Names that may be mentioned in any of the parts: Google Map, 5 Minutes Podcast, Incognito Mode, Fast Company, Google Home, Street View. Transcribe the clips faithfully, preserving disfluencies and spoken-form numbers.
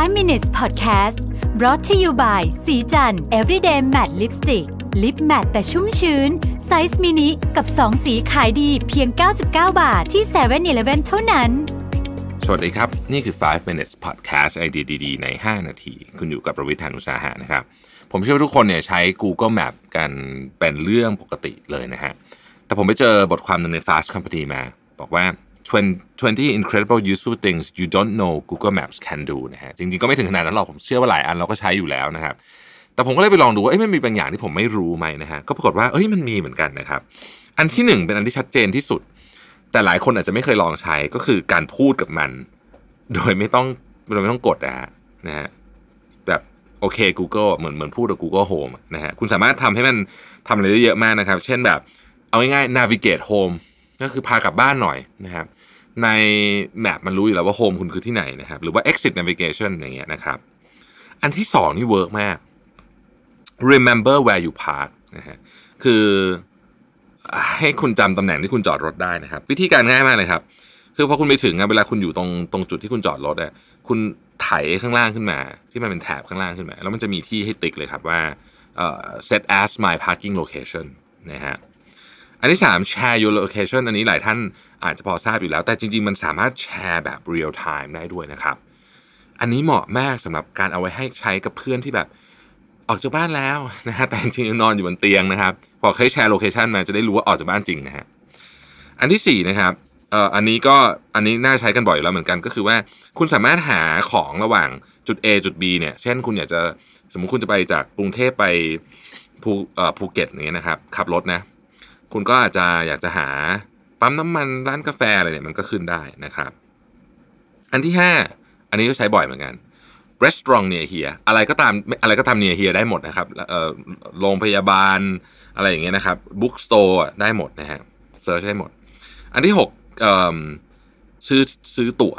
ไฟว์ Minutes Podcast brought to you by สีจันทร์ Everyday Matte Lipstick Lip Matte แต่ชุ่มชื้นไซส์มินิกับสองสีขายดีเพียงเก้าสิบเก้าบาทที่ เซเว่น-Eleven เท่านั้นสวัสดีครับนี่คือไฟว์ Minutes Podcast ไอเดียดีๆในห้านาทีคุณอยู่กับประวิทย์ ธานุสาหะนะครับผมเชื่อว่าทุกคนเนี่ยใช้ Google Map กันเป็นเรื่องปกติเลยนะฮะแต่ผมไปเจอบทความนึงใน Fast Company มาบอกว่าtwenty incredible useful things you don't know Google Maps can do นะฮะจริงๆก็ไม่ถึงขนาดนั้นหรอกผมเชื่อว่าหลายอันเราก็ใช้อยู่แล้วนะครับแต่ผมก็เลยไปลองดูว่าเอ้ยมันมีบางอย่างที่ผมไม่รู้ไหมนะฮะก็ปรากฏว่าเอ้ยมันมีเหมือนกันนะครับอันที่หนึ่งเป็นอันที่ชัดเจนที่สุดแต่หลายคนอาจจะไม่เคยลองใช้ก็คือการพูดกับมันโดยไม่ต้องโดยไม่ต้องกดนะฮะนะฮะแบบโอเค Google เหมือนเหมือนพูดกับ Google Home นะฮะคุณสามารถทำให้มันทำอะไรได้เยอะมากนะครับเช่นแบบเอาง่ายๆ navigate homeก็คือพากลับบ้านหน่อยนะครับในแมปมันรู้อยู่แล้วว่าโฮมคุณคือที่ไหนนะครับหรือว่า exit navigation อย่างเงี้ยนะครับอันที่สองนี่เวิร์กมาก remember where you park นะฮะคือให้คุณจำตำแหน่งที่คุณจอดรถได้นะครับวิธีการง่ายมากเลยครับคือพอคุณไปถึงเวลาคุณอยู่ตรงตรงจุดที่คุณจอดรถอ่ะคุณไถข้างล่างขึ้นมาที่มันเป็นแถบข้างล่างขึ้นมาแล้วมันจะมีที่ให้ติ๊กเลยครับว่า set as my parking location นะฮะอันที่สาม share your location อันนี้หลายท่านอาจจะพอทราบอยู่แล้วแต่จริงๆมันสามารถแชร์แบบ real time ได้ด้วยนะครับอันนี้เหมาะมากสำหรับการเอาไว้ให้ใช้กับเพื่อนที่แบบออกจากบ้านแล้วนะฮะแต่จริงๆนอนอยู่บนเตียงนะครับพอเคยแชร์ location มาจะได้รู้ว่าออกจากบ้านจริงนะฮะอันที่สี่นะครับเอ่ออันนี้ก็อันนี้น่าใช้กันบ่อยแล้วเหมือนกันก็คือว่าคุณสามารถหาของระหว่างจุด A จุด B เนี่ยเช่นคุณอยากจะสมมุติคุณจะไปจากกรุงเทพไปภูเอ่อภูเก็ตอย่างเงี้ยนะครับขับรถนะคุณก็อาจจะอยากจะหาปั๊มน้ำมันร้านกาแฟอะไรเนี่ยมันก็ขึ้นได้นะครับอันที่ห้าอันนี้ก็ใช้บ่อยเหมือนกัน restaurant near here อะไรก็ตามอะไรก็ตาม near here ได้หมดนะครับเอ่อโรงพยาบาลอะไรอย่างเงี้ยนะครับ bookstore ได้หมดนะฮะ search ได้หมดอันที่หกเอ่อซื้อซื้อตั๋ว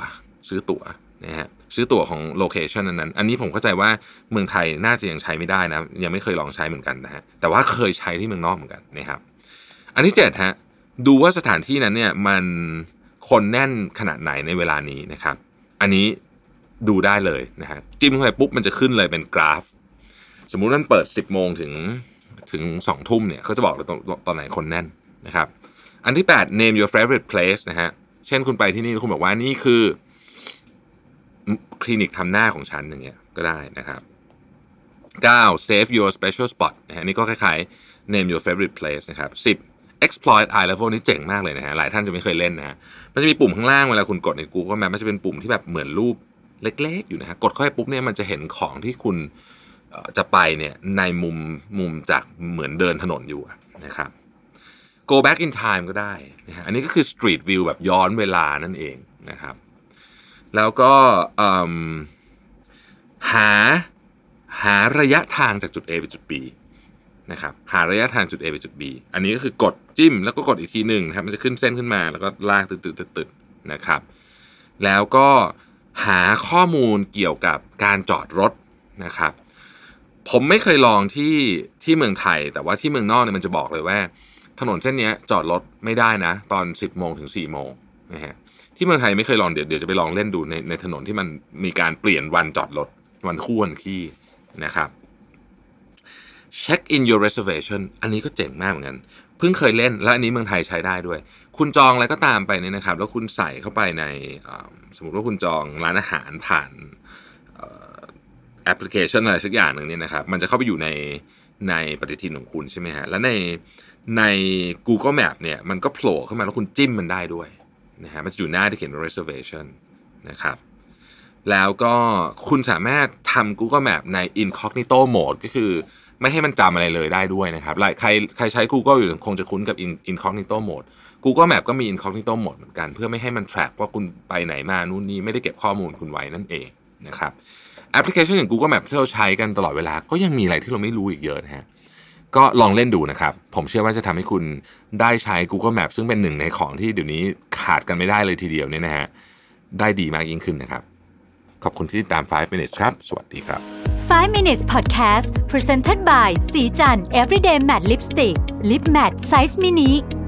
ซื้อตั๋วนะฮะซื้อตั๋วของ location นั้นๆอันนี้ผมเข้าใจว่าเมืองไทยน่าจะยังใช้ไม่ได้นะยังไม่เคยลองใช้เหมือนกันนะฮะแต่ว่าเคยใช้ที่เมืองนอกเหมือนกันนะครับอันที่เจ็ดฮะดูว่าสถานที่นั้นเนี่ยมันคนแน่นขนาดไหนในเวลานี้นะครับอันนี้ดูได้เลยนะฮะจิ้มเข้าไปปุ๊บมันจะขึ้นเลยเป็นกราฟสมมุติมันเปิด สิบโมง ถึงถึง สอง ทุ่มเนี่ยเขาจะบอกเราตอนไหนคนแน่นนะครับอันที่แปด name your favorite place นะฮะเช่นคุณไปที่นี่คุณบอกว่านี่คือคลินิกทำหน้าของฉันอย่างเงี้ยก็ได้นะครับเก้า save your special spot นะฮะนี่ก็คล้ายๆ name your favorite place นะครับสิบexploit eye level นี่เจ๋งมากเลยนะฮะหลายท่านจะไม่เคยเล่นนะฮะมันจะมีปุ่มข้างล่างเวลาคุณกดใน Google Map มันจะเป็นปุ่มที่แบบเหมือนรูปเล็กๆอยู่นะฮะกดเข้าไปปุ๊บเนี่ยมันจะเห็นของที่คุณจะไปเนี่ยในมุมมุมจากเหมือนเดินถนนอยู่นะครับ go back in time ก็ได้นะฮะอันนี้ก็คือ street view แบบย้อนเวลานั่นเองนะครับแล้วก็หาหาระยะทางจากจุด A ไปจุด Bนะครับหาระยะทางจุด A ไปจุด B อันนี้ก็คือกดจิ้มแล้วก็กดอีกทีหนึ่งนะครับมันจะขึ้นเส้นขึ้นมาแล้วก็ลากตึดๆๆนะครับแล้วก็หาข้อมูลเกี่ยวกับการจอดรถนะครับผมไม่เคยลองที่ที่เมืองไทยแต่ว่าที่เมืองนอกเนี่ยมันจะบอกเลยว่าถนนเส้นนี้จอดรถไม่ได้นะตอน สิบโมงถึง สี่โมงนะฮะที่เมืองไทยไม่เคยลองเดี๋ยวเดี๋ยวจะไปลองเล่นดูในในถนนที่มันมีการเปลี่ยนวันจอดรถวันคู่วันขี้นะครับcheck in your reservation อันนี้ก็เจ๋งมากเหมือนกันเพิ่งเคยเล่นและอันนี้เมืองไทยใช้ได้ด้วยคุณจองอะไรก็ตามไปเนี่ยนะครับแล้วคุณใส่เข้าไปในสมมุติว่าคุณจองร้านอาหารผ่านแอปพลิเคชันอะไรสักอย่างหนึ่งเนี่ยนะครับมันจะเข้าไปอยู่ในในปฏิทินของคุณใช่ไหมฮะแล้วในใน Google Map เนี่ยมันก็โผล่เข้ามาแล้วคุณจิ้มมันได้ด้วยนะฮะมันจะอยู่หน้าที่เขียน reservation นะครับแล้วก็คุณสามารถทำ Google Map ใน Incognito Mode ก็คือไม่ให้มันจำอะไรเลยได้ด้วยนะครับใครใครใช้ Google อยู่คงจะคุ้นกับ Incognito Mode Google Map ก็มี Incognito Mode เหมือนกันเพื่อไม่ให้มันแทร็กว่าคุณไปไหนมานู่นนี่ไม่ได้เก็บข้อมูลคุณไว้นั่นเองนะครับแอปพลิเคชันอย่าง Google Map ที่เราใช้กันตลอดเวลาก็ยังมีอะไรที่เราไม่รู้อีกเยอะนะฮะก็ลองเล่นดูนะครับผมเชื่อว่าจะทำให้คุณได้ใช้ Google Map ซึ่งเป็นหนึ่งในของที่เดี๋ยวนี้ขาดกันไม่ได้เลยทีเดียวเนี่ยนะฮะได้ดีมากยิ่งขึ้นนะครับขอบคุณที่ติดตามไฟว์ Minutes ครับสวัสดีครับไฟว์ Minutes Podcast Presented by สีจันทร์ Everyday Matte Lipstick Lip Matte Size Mini